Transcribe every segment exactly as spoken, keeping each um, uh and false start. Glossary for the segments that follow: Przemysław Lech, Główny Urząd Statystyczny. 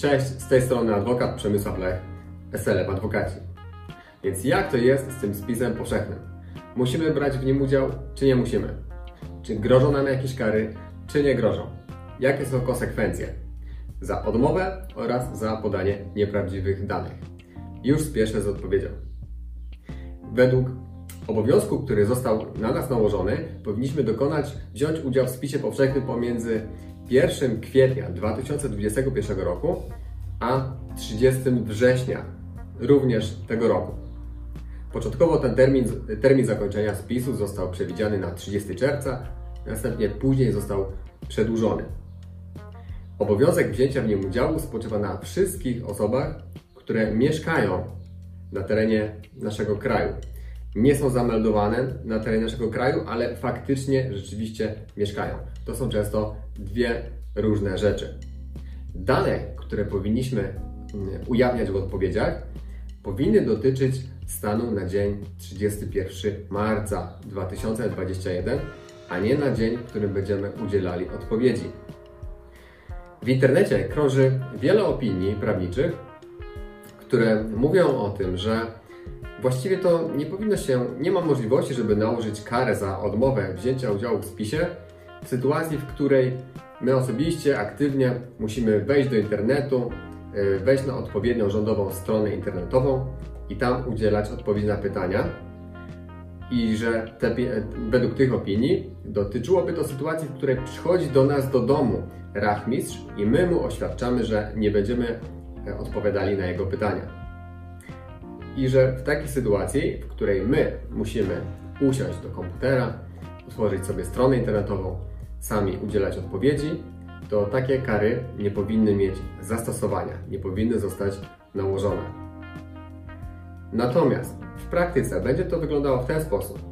Cześć, z tej strony adwokat Przemysław Lech, S L M Adwokaci. Więc jak to jest z tym spisem powszechnym? Musimy brać w nim udział, czy nie musimy? Czy grożą nam jakieś kary, czy nie grożą? Jakie są konsekwencje za odmowę oraz za podanie nieprawdziwych danych? Już spieszę z odpowiedzią. Według obowiązku, który został na nas nałożony, powinniśmy dokonać, wziąć udział w spisie powszechnym pomiędzy pierwszego kwietnia dwa tysiące dwudziestego pierwszego roku a trzydziestego września również tego roku. Początkowo ten termin, termin zakończenia spisu został przewidziany na trzydziestego czerwca, następnie później został przedłużony. Obowiązek wzięcia w nim udziału spoczywa na wszystkich osobach, które mieszkają na terenie naszego kraju. Nie są zameldowane na terenie naszego kraju, ale faktycznie, rzeczywiście mieszkają. To są często dwie różne rzeczy. Dane, które powinniśmy ujawniać w odpowiedziach, powinny dotyczyć stanu na dzień trzydziestego pierwszego marca dwa tysiące dwudziestego pierwszego, a nie na dzień, w którym będziemy udzielali odpowiedzi. W internecie krąży wiele opinii prawniczych, które mówią o tym, że właściwie to nie powinno się, nie ma możliwości, żeby nałożyć karę za odmowę wzięcia udziału w spisie w sytuacji, w której my osobiście, aktywnie musimy wejść do internetu, wejść na odpowiednią rządową stronę internetową i tam udzielać odpowiedzi na pytania. I że te, według tych opinii dotyczyłoby to sytuacji, w której przychodzi do nas do domu rachmistrz i my mu oświadczamy, że nie będziemy odpowiadali na jego pytania. I że w takiej sytuacji, w której my musimy usiąść do komputera, utworzyć sobie stronę internetową, sami udzielać odpowiedzi, to takie kary nie powinny mieć zastosowania, nie powinny zostać nałożone. Natomiast w praktyce będzie to wyglądało w ten sposób.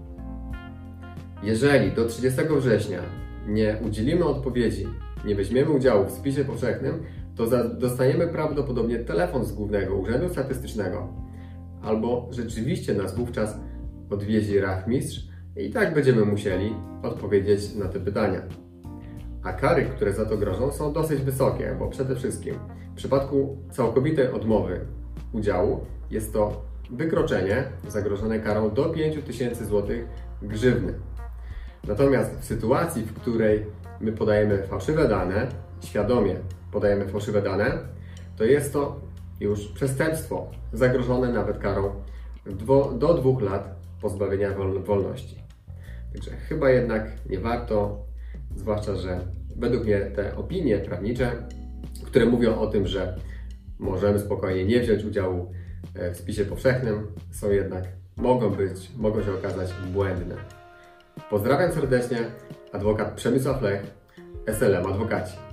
Jeżeli do trzydziestego września nie udzielimy odpowiedzi, nie weźmiemy udziału w spisie powszechnym, to dostaniemy prawdopodobnie telefon z Głównego Urzędu Statystycznego, albo rzeczywiście nas wówczas odwiedzi rachmistrz i tak będziemy musieli odpowiedzieć na te pytania. A kary, które za to grożą, są dosyć wysokie, bo przede wszystkim w przypadku całkowitej odmowy udziału jest to wykroczenie zagrożone karą do pięciu tysięcy złotych grzywny. Natomiast w sytuacji, w której my podajemy fałszywe dane, świadomie podajemy fałszywe dane, to jest to już przestępstwo zagrożone nawet karą dwo, do dwóch lat pozbawienia wol, wolności. Także chyba jednak nie warto, zwłaszcza że według mnie te opinie prawnicze, które mówią o tym, że możemy spokojnie nie wziąć udziału w spisie powszechnym, są jednak, mogą być, mogą się okazać błędne. Pozdrawiam serdecznie, adwokat Przemysław Lech, S L M Adwokaci.